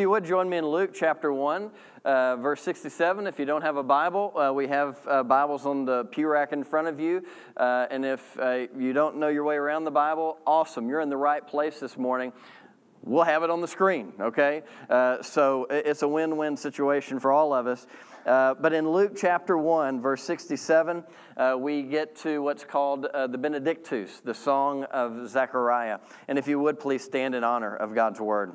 If you would, join me in Luke chapter 1, verse 67. If you don't have a Bible, we have Bibles on the pew rack in front of you. And if you don't know your way around the Bible, awesome. You're in the right place this morning. We'll have it on the screen, okay? So it's a win-win situation for all of us. But in Luke chapter 1, verse 67, we get to what's called the Benedictus, the song of Zechariah. And if you would, please stand in honor of God's word.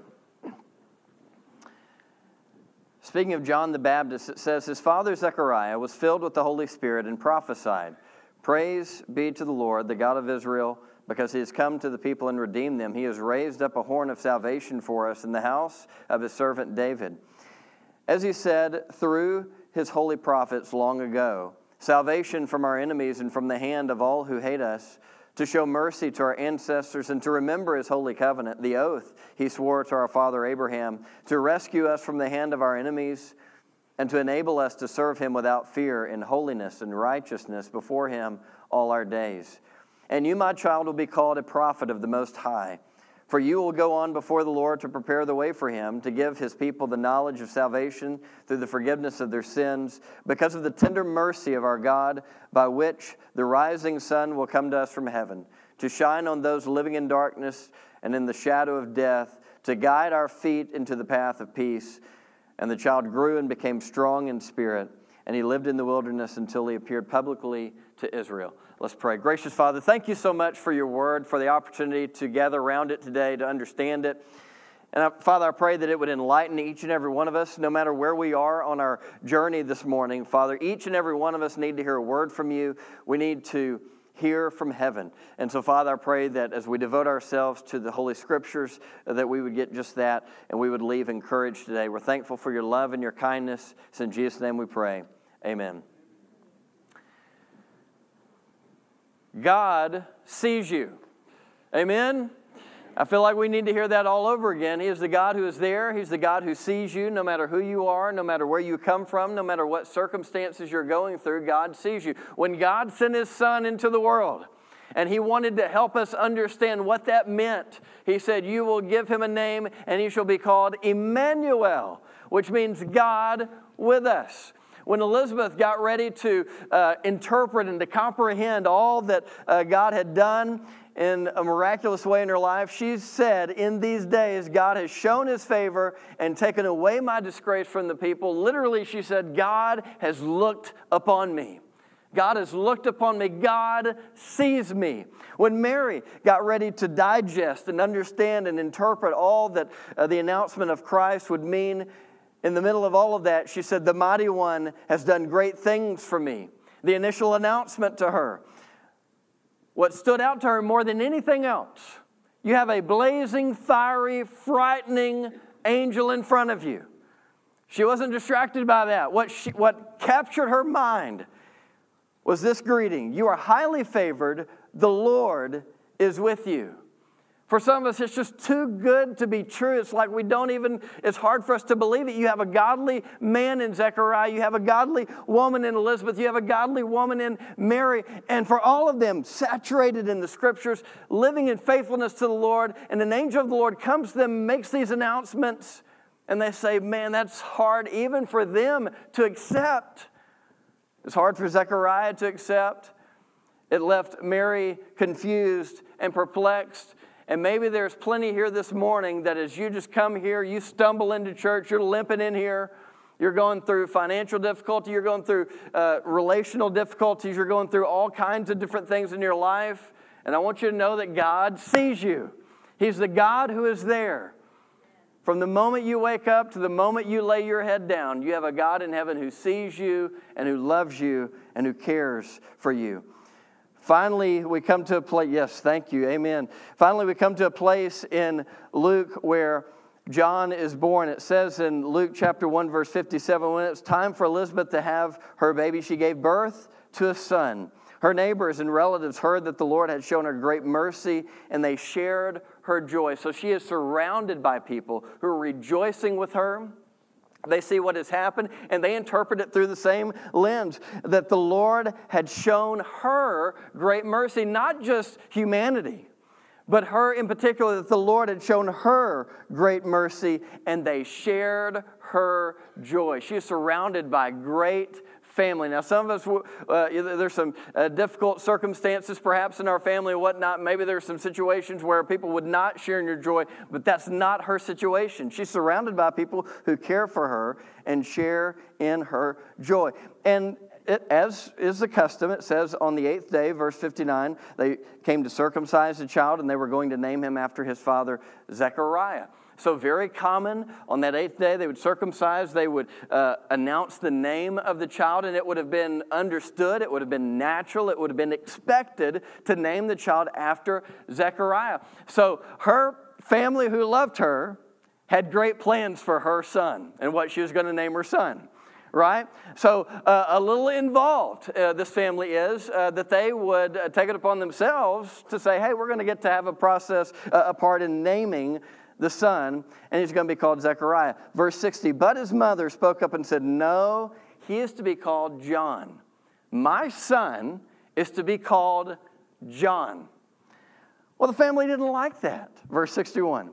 Speaking of John the Baptist, it says, his father Zechariah was filled with the Holy Spirit and prophesied, "Praise be to the Lord, the God of Israel, because he has come to the people and redeemed them. He has raised up a horn of salvation for us in the house of his servant David, as he said through his holy prophets long ago, salvation from our enemies and from the hand of all who hate us, to show mercy to our ancestors and to remember his holy covenant, the oath he swore to our father Abraham, to rescue us from the hand of our enemies and to enable us to serve him without fear in holiness and righteousness before him all our days. And you, my child, will be called a prophet of the Most High, for you will go on before the Lord to prepare the way for him, to give his people the knowledge of salvation through the forgiveness of their sins, because of the tender mercy of our God, by which the rising sun will come to us from heaven, to shine on those living in darkness and in the shadow of death, to guide our feet into the path of peace." And the child grew and became strong in spirit, and he lived in the wilderness until he appeared publicly to Israel. Let's pray. Gracious Father, thank you so much for your word, for the opportunity to gather around it today, to understand it. And Father, I pray that it would enlighten each and every one of us, no matter where we are on our journey this morning. Father, each and every one of us need to hear a word from you. We need to hear from heaven. And so, Father, I pray that as we devote ourselves to the Holy Scriptures, that we would get just that, and we would leave encouraged today. We're thankful for your love and your kindness. It's in Jesus' name we pray. Amen. God sees you. Amen? I feel like we need to hear that all over again. He is the God who is there. He's the God who sees you no matter who you are, no matter where you come from, no matter what circumstances you're going through, God sees you. When God sent his Son into the world, and he wanted to help us understand what that meant, he said, "You will give him a name, and he shall be called Emmanuel," which means God with us. When Elizabeth got ready to interpret and to comprehend all that God had done in a miraculous way in her life, she said, "In these days, God has shown his favor and taken away my disgrace from the people." Literally, she said, "God has looked upon me. God has looked upon me. God sees me." When Mary got ready to digest and understand and interpret all that the announcement of Christ would mean, in the middle of all of that, she said, "The mighty one has done great things for me." The initial announcement to her, what stood out to her more than anything else, you have a blazing, fiery, frightening angel in front of you. She wasn't distracted by that. What captured her mind was this greeting: "You are highly favored. The Lord is with you." For some of us, it's just too good to be true. It's like we don't even, it's hard for us to believe it. You have a godly man in Zechariah. You have a godly woman in Elizabeth. You have a godly woman in Mary. And for all of them, saturated in the Scriptures, living in faithfulness to the Lord, and an angel of the Lord comes to them, makes these announcements, and they say, man, that's hard even for them to accept. It's hard for Zechariah to accept. It left Mary confused and perplexed. And maybe there's plenty here this morning that as you just come here, you stumble into church, you're limping in here, you're going through financial difficulty, you're going through relational difficulties, you're going through all kinds of different things in your life. And I want you to know that God sees you. He's the God who is there. From the moment you wake up to the moment you lay your head down, you have a God in heaven who sees you and who loves you and who cares for you. Finally, we come to a place, yes, thank you, amen. Finally, we come to a place in Luke where John is born. It says in Luke chapter 1, verse 57, when it was time for Elizabeth to have her baby, she gave birth to a son. Her neighbors and relatives heard that the Lord had shown her great mercy, and they shared her joy. So she is surrounded by people who are rejoicing with her. They see what has happened, and they interpret it through the same lens, that the Lord had shown her great mercy, not just humanity, But her in particular, that the Lord had shown her great mercy, and they shared her joy. She is surrounded by great family. Now, some of us, there's some difficult circumstances perhaps in our family and whatnot. Maybe there's some situations where people would not share in your joy, but that's not her situation. She's surrounded by people who care for her and share in her joy. And it, as is the custom, it says on the eighth day, verse 59, they came to circumcise the child, and they were going to name him after his father, Zechariah. So very common, on that eighth day, they would circumcise, they would announce the name of the child, and it would have been understood, it would have been natural, it would have been expected to name the child after Zechariah. So her family who loved her had great plans for her son and what she was going to name her son. Right? So a little involved this family is that they would take it upon themselves to say, hey, we're going to get to have a process, a part in naming the son, and he's going to be called Zechariah. Verse 60, but his mother spoke up and said, no, he is to be called John. My son is to be called John. Well, the family didn't like that. Verse 61,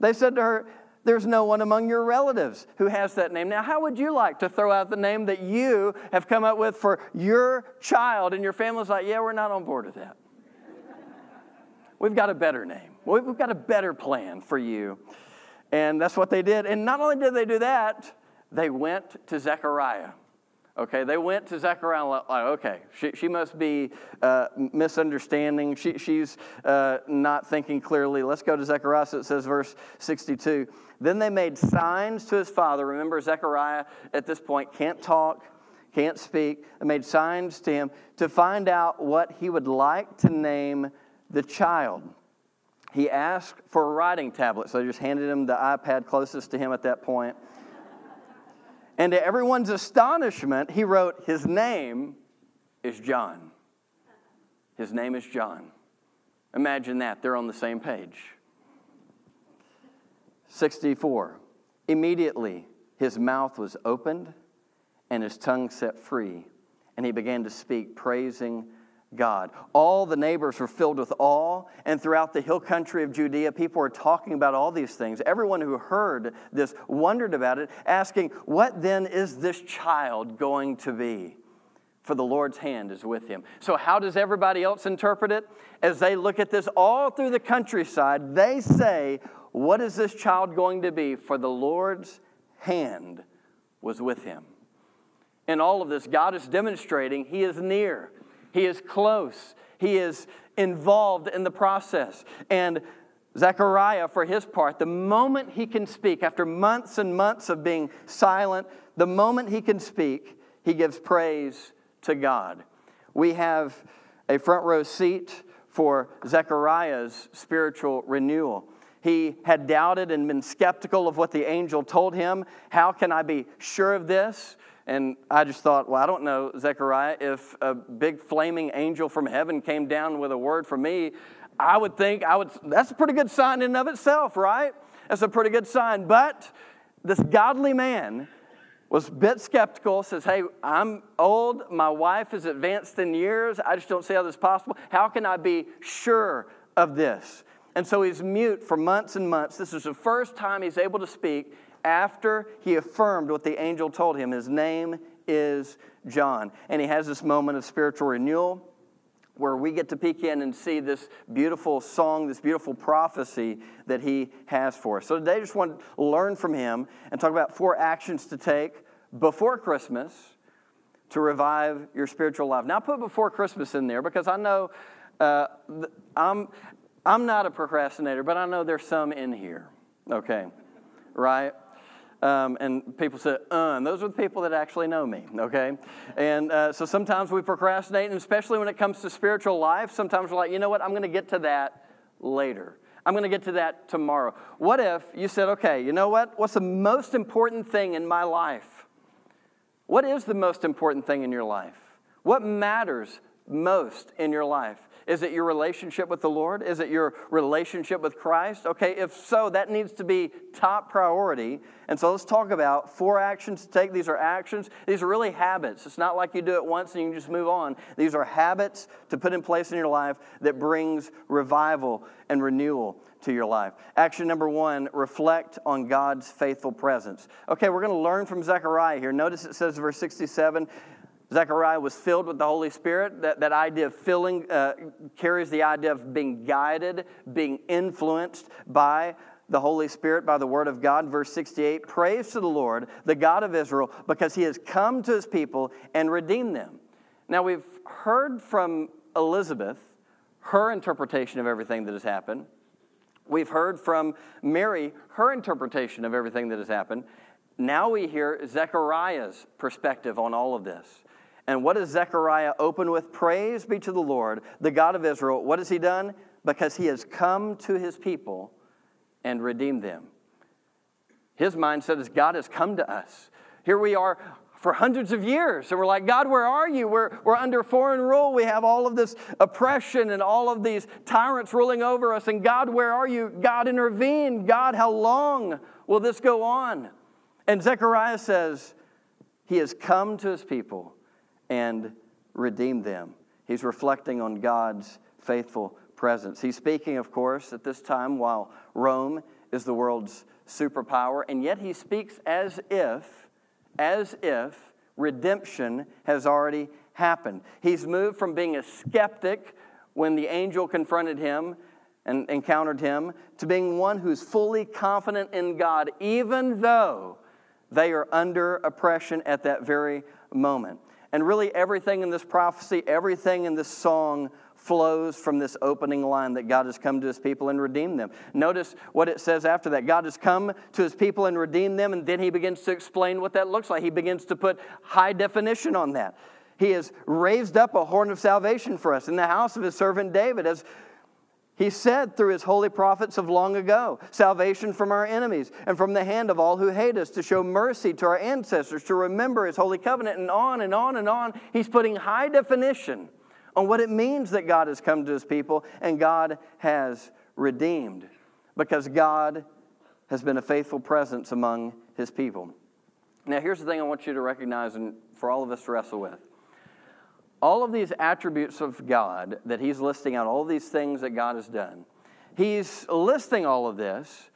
they said to her, there's no one among your relatives who has that name. Now, how would you like to throw out the name that you have come up with for your child, and your family's like, yeah, we're not on board with that. We've got a better name. We've got a better plan for you. And that's what they did. And not only did they do that, they went to Zechariah. Okay, they went to Zechariah and like, okay, she must be misunderstanding. She's not thinking clearly. Let's go to Zechariah. So it says, verse 62, then they made signs to his father. Remember, Zechariah at this point can't talk, can't speak. They made signs to him to find out what he would like to name the child. He asked for a writing tablet, so they just handed him the iPad closest to him at that point. And to everyone's astonishment, he wrote, his name is John. His name is John. Imagine that. They're on the same page. 64. Immediately, his mouth was opened and his tongue set free, and he began to speak, praising God. All the neighbors were filled with awe, and throughout the hill country of Judea, people were talking about all these things. Everyone who heard this wondered about it, asking, what then is this child going to be? For the Lord's hand is with him. So how does everybody else interpret it? As they look at this all through the countryside, they say, what is this child going to be? For the Lord's hand was with him. In all of this, God is demonstrating he is near. He is close. He is involved in the process. And Zechariah, for his part, the moment he can speak, after months and months of being silent, the moment he can speak, he gives praise to God. We have a front row seat for Zechariah's spiritual renewal. He had doubted and been skeptical of what the angel told him. How can I be sure of this? And I just thought, well, I don't know, Zechariah, if a big flaming angel from heaven came down with a word for me, I would think that's a pretty good sign in and of itself, right? That's a pretty good sign. But this godly man was a bit skeptical, says, hey, I'm old, my wife is advanced in years, I just don't see how this is possible. How can I be sure of this? And so he's mute for months and months. This is the first time he's able to speak after he affirmed what the angel told him. His name is John. And he has this moment of spiritual renewal where we get to peek in and see this beautiful song, this beautiful prophecy that he has for us. So today I just want to learn from him and talk about 4 actions to take before Christmas to revive your spiritual life. Now I put before Christmas in there because I know I'm not a procrastinator, but I know there's some in here, okay, right? And people say, those are the people that actually know me, okay? And so sometimes we procrastinate, and especially when it comes to spiritual life, sometimes we're like, you know what, I'm going to get to that later. I'm going to get to that tomorrow. What if you said, okay, you know what, what's the most important thing in my life? What is the most important thing in your life? What matters most in your life? Is it your relationship with the Lord? Is it your relationship with Christ? Okay, if so, that needs to be top priority. And so let's talk about 4 actions to take. These are actions. These are really habits. It's not like you do it once and you can just move on. These are habits to put in place in your life that brings revival and renewal to your life. Action number 1, reflect on God's faithful presence. Okay, we're going to learn from Zechariah here. Notice it says in verse 67, Zechariah was filled with the Holy Spirit. That idea of filling carries the idea of being guided, being influenced by the Holy Spirit, by the Word of God. Verse 68, praise to the Lord, the God of Israel, because He has come to His people and redeemed them. Now we've heard from Elizabeth, her interpretation of everything that has happened. We've heard from Mary, her interpretation of everything that has happened. Now we hear Zechariah's perspective on all of this. And what does Zechariah open with? Praise be to the Lord, the God of Israel. What has He done? Because He has come to His people and redeemed them. His mindset is God has come to us. Here we are for hundreds of years, and we're like, God, where are you? We're under foreign rule. We have all of this oppression and all of these tyrants ruling over us. And God, where are you? God, intervene. God, how long will this go on? And Zechariah says, He has come to His people and redeemed them. He's reflecting on God's faithful presence. He's speaking, of course, at this time while Rome is the world's superpower, and yet he speaks as if redemption has already happened. He's moved from being a skeptic when the angel confronted him and encountered him to being one who's fully confident in God, even though they are under oppression at that very moment. And really everything in this prophecy, everything in this song flows from this opening line that God has come to His people and redeemed them. Notice what it says after that. God has come to His people and redeemed them, and then He begins to explain what that looks like. He begins to put high definition on that. He has raised up a horn of salvation for us in the house of His servant David, as He said through His holy prophets of long ago, salvation from our enemies and from the hand of all who hate us, to show mercy to our ancestors, to remember His holy covenant, and on and on and on. He's putting high definition on what it means that God has come to His people and God has redeemed, because God has been a faithful presence among His people. Now here's the thing I want you to recognize, and for all of us to wrestle with. All of these attributes of God that He's listing out, all these things that God has done, He's listing all of this,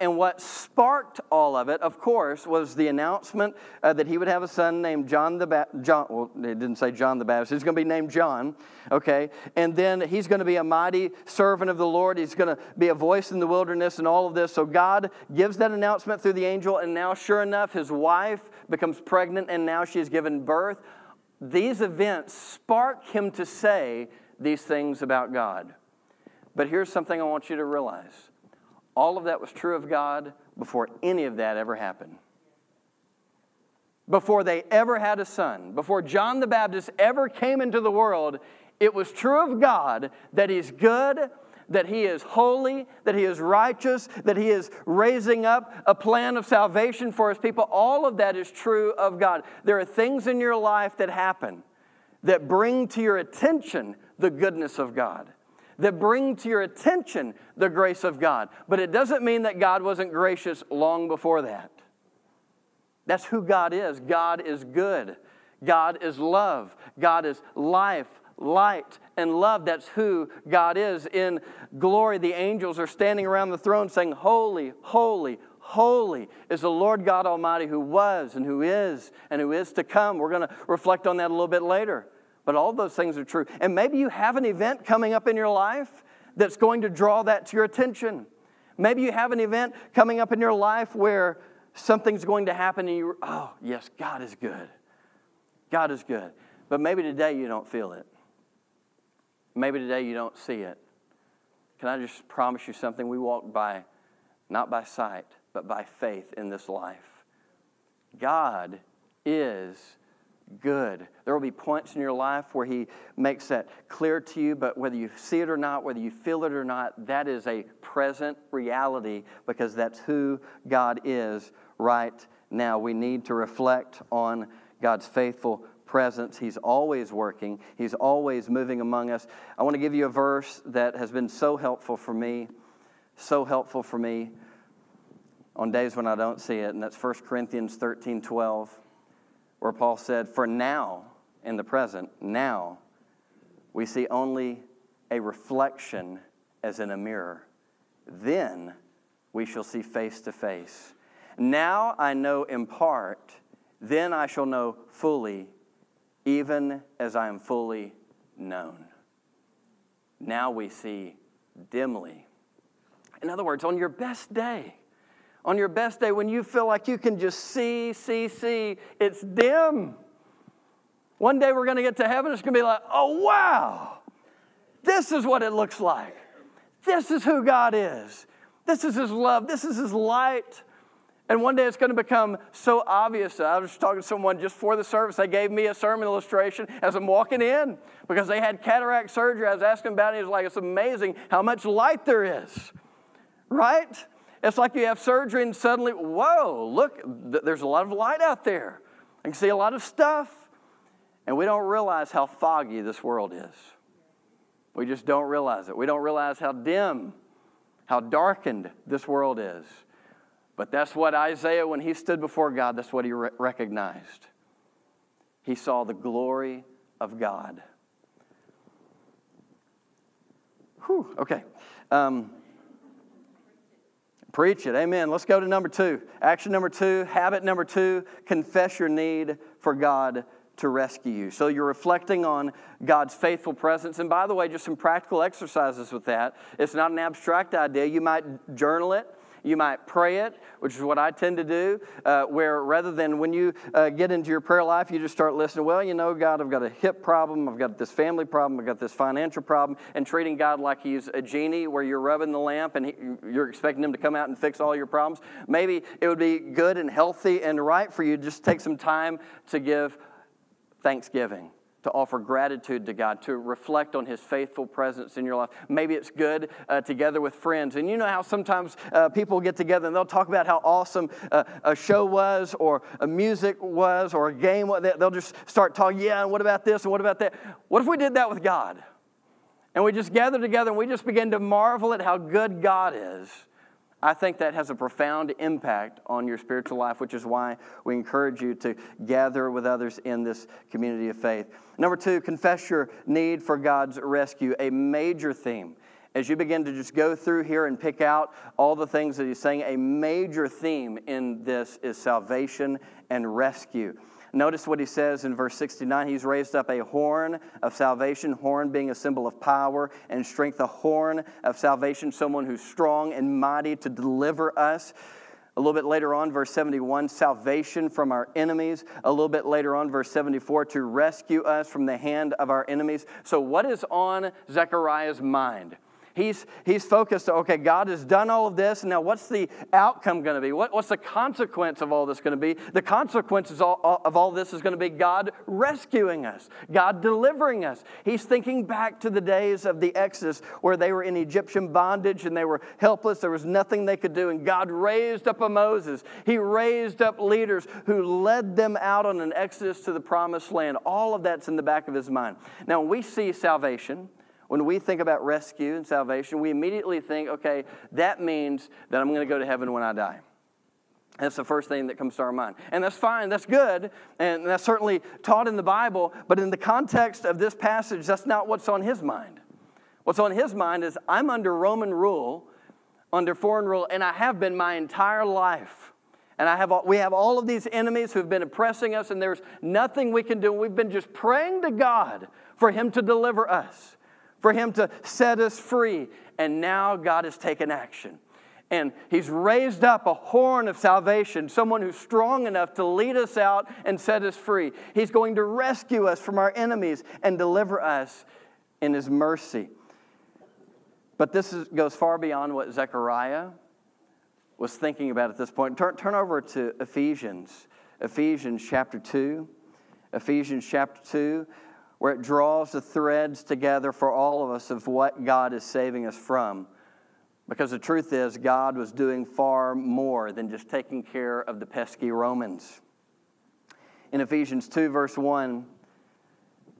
and what sparked all of it, of course, was the announcement that He would have a son named John, well, it didn't say John the Baptist, He's going to be named John, okay? And then he's going to be a mighty servant of the Lord, He's going to be a voice in the wilderness and all of this. So God gives that announcement through the angel, and now sure enough, his wife becomes pregnant, and now she's given birth. These events spark him to say these things about God. But here's something I want you to realize. All of that was true of God before any of that ever happened. Before they ever had a son, before John the Baptist ever came into the world, it was true of God that He's good, that He is holy, that He is righteous, that He is raising up a plan of salvation for His people. All of that is true of God. There are things in your life that happen that bring to your attention the goodness of God, that bring to your attention the grace of God. But it doesn't mean that God wasn't gracious long before that. That's who God is. God is good. God is love. God is life, light, and love. That's who God is. In glory, the angels are standing around the throne saying, holy, holy, holy is the Lord God Almighty, who was and who is to come. We're going to reflect on that a little bit later. But all those things are true. And maybe you have an event coming up in your life that's going to draw that to your attention. Maybe you have an event coming up in your life where something's going to happen and you, oh, yes, God is good. God is good. But maybe today you don't feel it. Maybe today you don't see it. Can I just promise you something? We walk by, not by sight, but by faith in this life. God is good. There will be points in your life where He makes that clear to you, but whether you see it or not, whether you feel it or not, that is a present reality, because that's who God is right now. We need to reflect on God's faithful presence. He's always working. He's always moving among us. I want to give you a verse that has been so helpful for me on days when I don't see it, and that's 1 Corinthians 13:12, where Paul said, "For now," in the present, "now, we see only a reflection as in a mirror. Then we shall see face to face. Now I know in part, then I shall know fully, even as I am fully known." Now we see dimly. In other words, on your best day when you feel like you can just see, it's dim. One day we're going to get to heaven, it's going to be like, oh, wow, this is what it looks like. This is who God is. This is His love. This is His light. And one day it's going to become so obvious. I was talking to someone just for the service. They gave me a sermon illustration as I'm walking in because they had cataract surgery. I was asking about it. He was like, it's amazing how much light there is, right? It's like you have surgery and suddenly, whoa, look, there's a lot of light out there. I can see a lot of stuff. And we don't realize how foggy this world is. We just don't realize it. We don't realize how dim, how darkened this world is. But that's what Isaiah, when he stood before God, that's what he recognized. He saw the glory of God. Whew, okay. Preach it, amen. Let's go to number 2. Action number 2, habit number 2, confess your need for God to rescue you. So you're reflecting on God's faithful presence. And by the way, just some practical exercises with that. It's not an abstract idea. You might journal it. You might pray it, which is what I tend to do, where rather than when you get into your prayer life, you just start listening, well, you know, God, I've got a hip problem, I've got this family problem, I've got this financial problem, and treating God like He's a genie where you're rubbing the lamp and you're expecting Him to come out and fix all your problems. Maybe it would be good and healthy and right for you to just take some time to give thanksgiving, to offer gratitude to God, to reflect on His faithful presence in your life. Maybe it's good together with friends. And you know how sometimes people get together and they'll talk about how awesome a show was or a music was or a game. They'll just start talking, yeah, and what about this and what about that? What if we did that with God? And we just gather together and we just begin to marvel at how good God is. I think that has a profound impact on your spiritual life, which is why we encourage you to gather with others in this community of faith. Number 2, confess your need for God's rescue, a major theme. As you begin to just go through here and pick out all the things that He's saying, a major theme in this is salvation and rescue. Notice what He says in verse 69. He's raised up a horn of salvation, horn being a symbol of power and strength, a horn of salvation, someone who's strong and mighty to deliver us. A little bit later on, verse 71, salvation from our enemies. A little bit later on, verse 74, to rescue us from the hand of our enemies. So what is on Zechariah's mind? He's focused, okay, God has done all of this. Now, what's the outcome going to be? What's the consequence of all this going to be? The consequence of all this is going to be God rescuing us, God delivering us. He's thinking back to the days of the Exodus where they were in Egyptian bondage and they were helpless. There was nothing they could do. And God raised up a Moses. He raised up leaders who led them out on an exodus to the promised land. All of that's in the back of his mind. Now, when we see salvation, when we think about rescue and salvation, we immediately think, okay, that means that I'm going to go to heaven when I die. That's the first thing that comes to our mind. And that's fine, that's good, and that's certainly taught in the Bible, but in the context of this passage, that's not what's on his mind. What's on his mind is I'm under Roman rule, under foreign rule, and I have been my entire life. And we have all of these enemies who've been oppressing us, and there's nothing we can do. We've been just praying to God for Him to deliver us, for Him to set us free. And now God has taken action. And He's raised up a horn of salvation, someone who's strong enough to lead us out and set us free. He's going to rescue us from our enemies and deliver us in His mercy. But this goes far beyond what Zechariah was thinking about at this point. Turn over to Ephesians. Ephesians chapter 2. Where it draws the threads together for all of us of what God is saving us from. Because the truth is, God was doing far more than just taking care of the pesky Romans. In Ephesians 2, verse 1,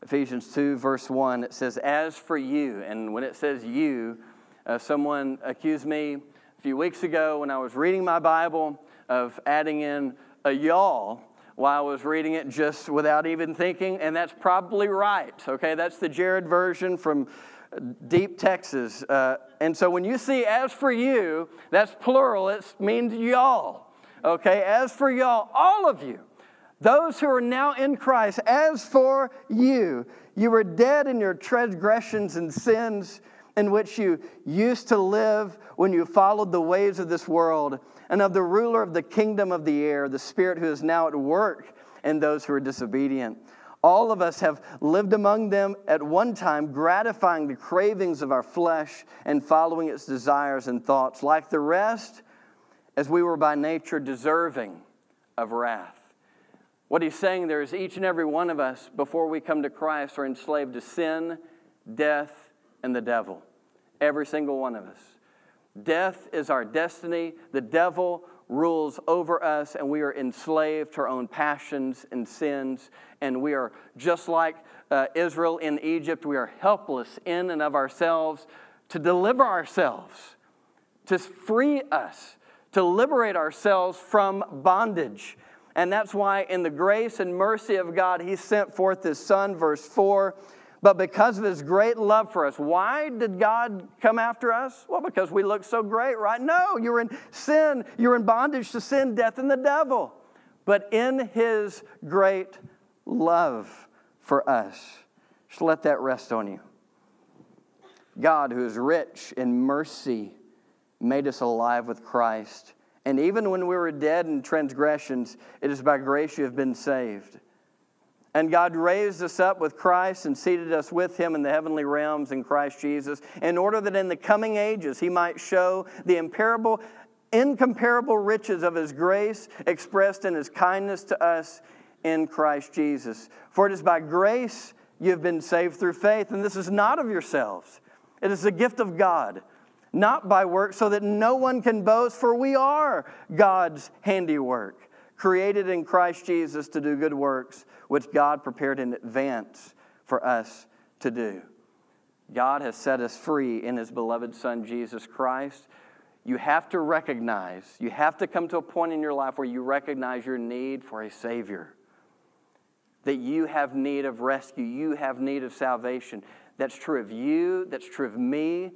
Ephesians 2, verse 1, it says, as for you, and when it says you, someone accused me a few weeks ago when I was reading my Bible of adding in a y'all while I was reading it just without even thinking, and that's probably right, okay? That's the Jared version from deep Texas. And so when you see as for you, that's plural, it means y'all, okay? As for y'all, all of you, those who are now in Christ, as for you, you were dead in your transgressions and sins in which you used to live when you followed the ways of this world and of the ruler of the kingdom of the air, the spirit who is now at work in those who are disobedient. All of us have lived among them at one time, gratifying the cravings of our flesh and following its desires and thoughts. Like the rest, as we were by nature deserving of wrath. What he's saying there is each and every one of us, before we come to Christ, are enslaved to sin, death, and the devil. Every single one of us. Death is our destiny. The devil rules over us, and we are enslaved to our own passions and sins. And we are just like Israel in Egypt. We are helpless in and of ourselves to deliver ourselves, to free us, to liberate ourselves from bondage. And that's why in the grace and mercy of God, he sent forth his son, verse 4. But because of his great love for us, why did God come after us? Well, because we look so great, right? No, you're in sin. You're in bondage to sin, death, and the devil. But in his great love for us, just let that rest on you. God, who is rich in mercy, made us alive with Christ. And even when we were dead in transgressions, it is by grace you have been saved. And God raised us up with Christ and seated us with him in the heavenly realms in Christ Jesus, in order that in the coming ages he might show the incomparable riches of his grace expressed in his kindness to us in Christ Jesus. For it is by grace you have been saved through faith, and this is not of yourselves. It is the gift of God, not by works, so that no one can boast, for we are God's handiwork, created in Christ Jesus to do good works, which God prepared in advance for us to do. God has set us free in his beloved Son, Jesus Christ. You have to recognize, you have to come to a point in your life where you recognize your need for a Savior, that you have need of rescue, you have need of salvation. That's true of you, that's true of me.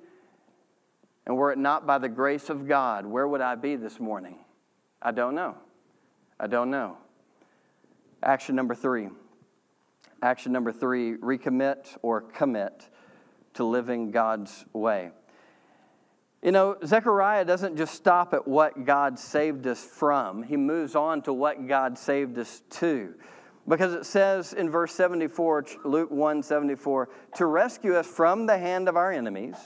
And were it not by the grace of God, where would I be this morning? I don't know. I don't know. Action number three, recommit or commit to living God's way. You know, Zechariah doesn't just stop at what God saved us from. He moves on to what God saved us to. Because it says in verse 74, Luke 1:74, to rescue us from the hand of our enemies,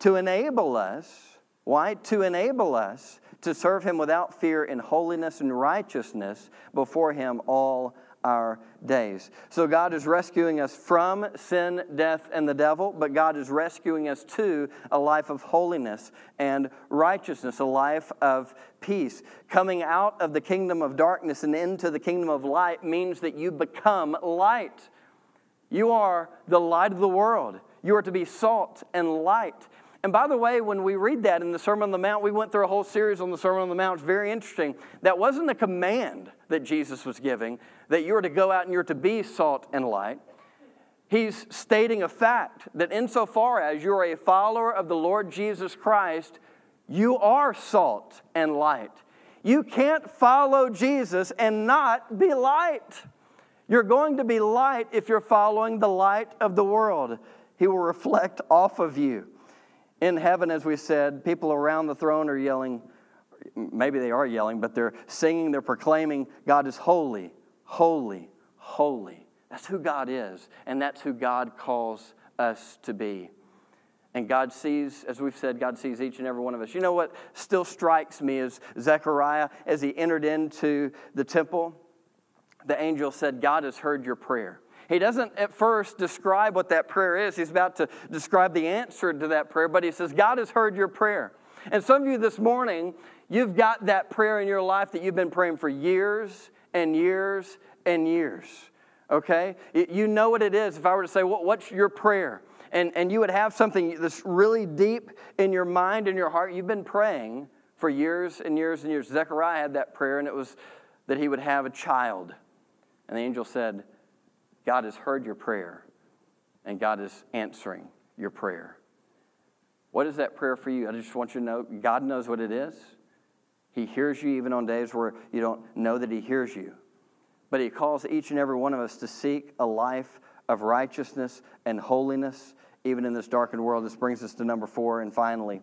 to enable us, why? To enable us to serve him without fear in holiness and righteousness before him all our days. So God is rescuing us from sin, death, and the devil, but God is rescuing us to a life of holiness and righteousness, a life of peace. Coming out of the kingdom of darkness and into the kingdom of light means that you become light. You are the light of the world. You are to be salt and light. And by the way, when we read that in the Sermon on the Mount, we went through a whole series on the Sermon on the Mount. It's very interesting. That wasn't a command that Jesus was giving, that you are to go out and you are to be salt and light. He's stating a fact that insofar as you are a follower of the Lord Jesus Christ, you are salt and light. You can't follow Jesus and not be light. You're going to be light if you're following the light of the world. He will reflect off of you. In heaven, as we said, people around the throne are yelling. Maybe they are yelling, but they're singing, they're proclaiming, God is holy, holy, holy. That's who God is, and that's who God calls us to be. And God sees, as we've said, God sees each and every one of us. You know what still strikes me is Zechariah, as he entered into the temple, the angel said, God has heard your prayer. He doesn't at first describe what that prayer is. He's about to describe the answer to that prayer, but he says, God has heard your prayer. And some of you this morning, you've got that prayer in your life that you've been praying for years and years and years. okay? You know what it is if I were to say, well, what's your prayer? And you would have something that's really deep in your mind and your heart. You've been praying for years and years and years. Zechariah had that prayer, and it was that he would have a child. And the angel said, God has heard your prayer, and God is answering your prayer. What is that prayer for you? I just want you to know God knows what it is. He hears you even on days where you don't know that he hears you. But he calls each and every one of us to seek a life of righteousness and holiness, even in this darkened world. This brings us to number 4, and finally,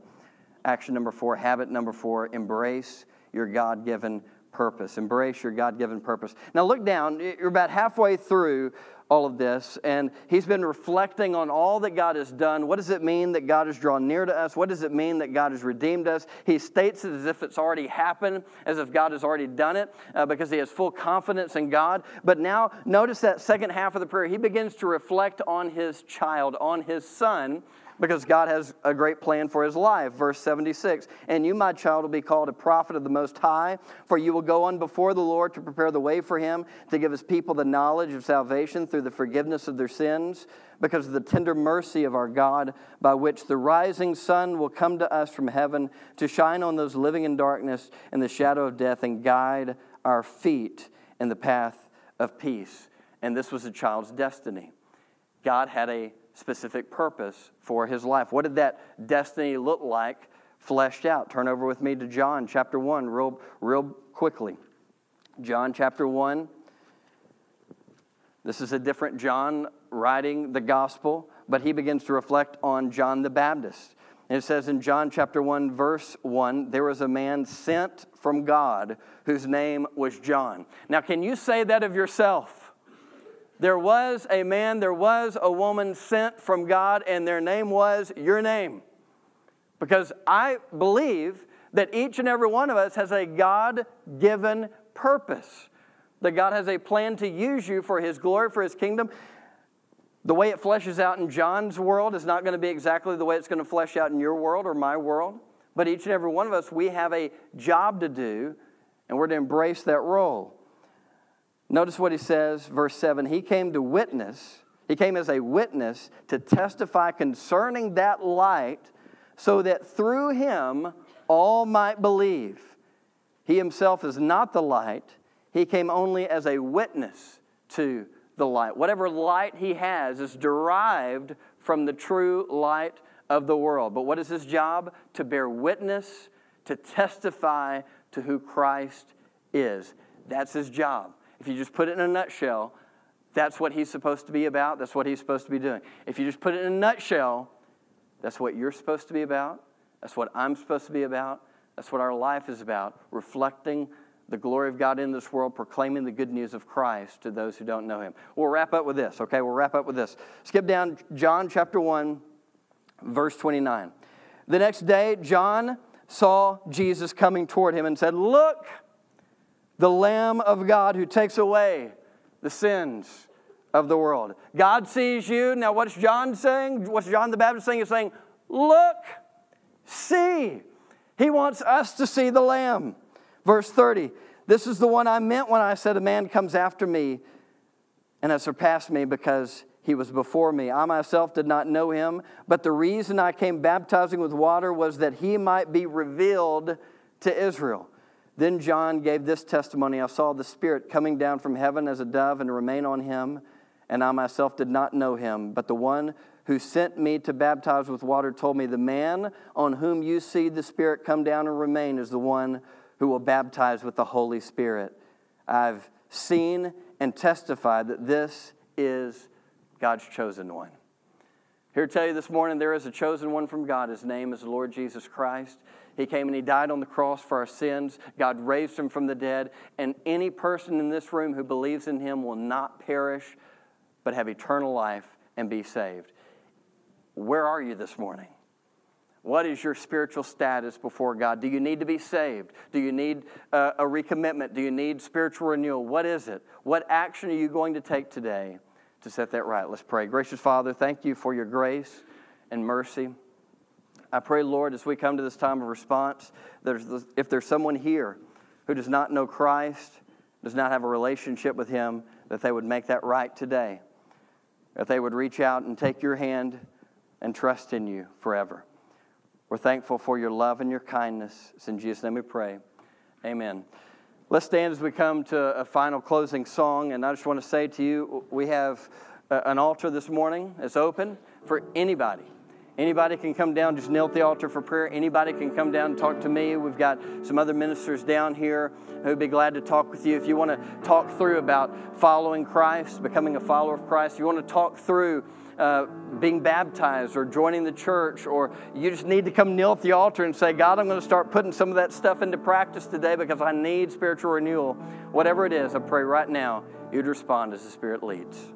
action number 4, habit number 4, embrace your God-given purpose. Embrace your God-given purpose. Now look down, you're about halfway through all of this, and he's been reflecting on all that God has done. What does it mean that God has drawn near to us? What does it mean that God has redeemed us? He states it as if it's already happened, as if God has already done it, because he has full confidence in God. But now, notice that second half of the prayer. He begins to reflect on his child, on his son, because God has a great plan for his life. Verse 76, and you, my child, will be called a prophet of the Most High, for you will go on before the Lord to prepare the way for him, to give his people the knowledge of salvation through the forgiveness of their sins, because of the tender mercy of our God, by which the rising sun will come to us from heaven to shine on those living in darkness and the shadow of death, and guide our feet in the path of peace. And this was a child's destiny. God had a specific purpose for his life. What did that destiny look like fleshed out? Turn over with me to John chapter 1 real quickly. John chapter 1. This is a different John writing the gospel, but he begins to reflect on John the Baptist. And it says in John chapter 1, verse 1, there was a man sent from God whose name was John. Now, can you say that of yourself? There was a man, there was a woman sent from God, and their name was your name. Because I believe that each and every one of us has a God-given purpose. That God has a plan to use you for his glory, for his kingdom. The way it fleshes out in John's world is not going to be exactly the way it's going to flesh out in your world or my world. But each and every one of us, we have a job to do, and we're to embrace that role. Notice what he says, verse 7, he came as a witness to testify concerning that light, so that through him all might believe. He himself is not the light, he came only as a witness to the light. Whatever light he has is derived from the true light of the world. But what is his job? To bear witness, to testify to who Christ is. That's his job. If you just put it in a nutshell, that's what he's supposed to be about. That's what he's supposed to be doing. If you just put it in a nutshell, that's what you're supposed to be about. That's what I'm supposed to be about. That's what our life is about, reflecting the glory of God in this world, proclaiming the good news of Christ to those who don't know him. We'll wrap up with this, okay? We'll wrap up with this. Skip down John chapter 1, verse 29. The next day, John saw Jesus coming toward him and said, "Look, the Lamb of God who takes away the sins of the world." God sees you. Now what's John saying? What's John the Baptist saying? He's saying, look, see. He wants us to see the Lamb. Verse 30, this is the one I meant when I said a man comes after me and has surpassed me because he was before me. I myself did not know him, but the reason I came baptizing with water was that he might be revealed to Israel. Then John gave this testimony, I saw the Spirit coming down from heaven as a dove and remain on him, and I myself did not know him. But the one who sent me to baptize with water told me, the man on whom you see the Spirit come down and remain is the one who will baptize with the Holy Spirit. I've seen and testified that this is God's chosen one. Here to tell you this morning, there is a chosen one from God. His name is the Lord Jesus Christ. He came and he died on the cross for our sins. God raised him from the dead. And any person in this room who believes in him will not perish, but have eternal life and be saved. Where are you this morning? What is your spiritual status before God? Do you need to be saved? Do you need a recommitment? Do you need spiritual renewal? What is it? What action are you going to take today to set that right? Let's pray. Gracious Father, thank you for your grace and mercy. I pray, Lord, as we come to this time of response, if there's someone here who does not know Christ, does not have a relationship with him, that they would make that right today, that they would reach out and take your hand and trust in you forever. We're thankful for your love and your kindness. It's in Jesus' name we pray. Amen. Let's stand as we come to a final closing song. And I just want to say to you, we have an altar this morning. It's open for anybody. Anybody can come down, just kneel at the altar for prayer. Anybody can come down and talk to me. We've got some other ministers down here who'd be glad to talk with you. If you want to talk through about following Christ, becoming a follower of Christ, if you want to talk through being baptized or joining the church, or you just need to come kneel at the altar and say, God, I'm going to start putting some of that stuff into practice today because I need spiritual renewal. Whatever it is, I pray right now you'd respond as the Spirit leads.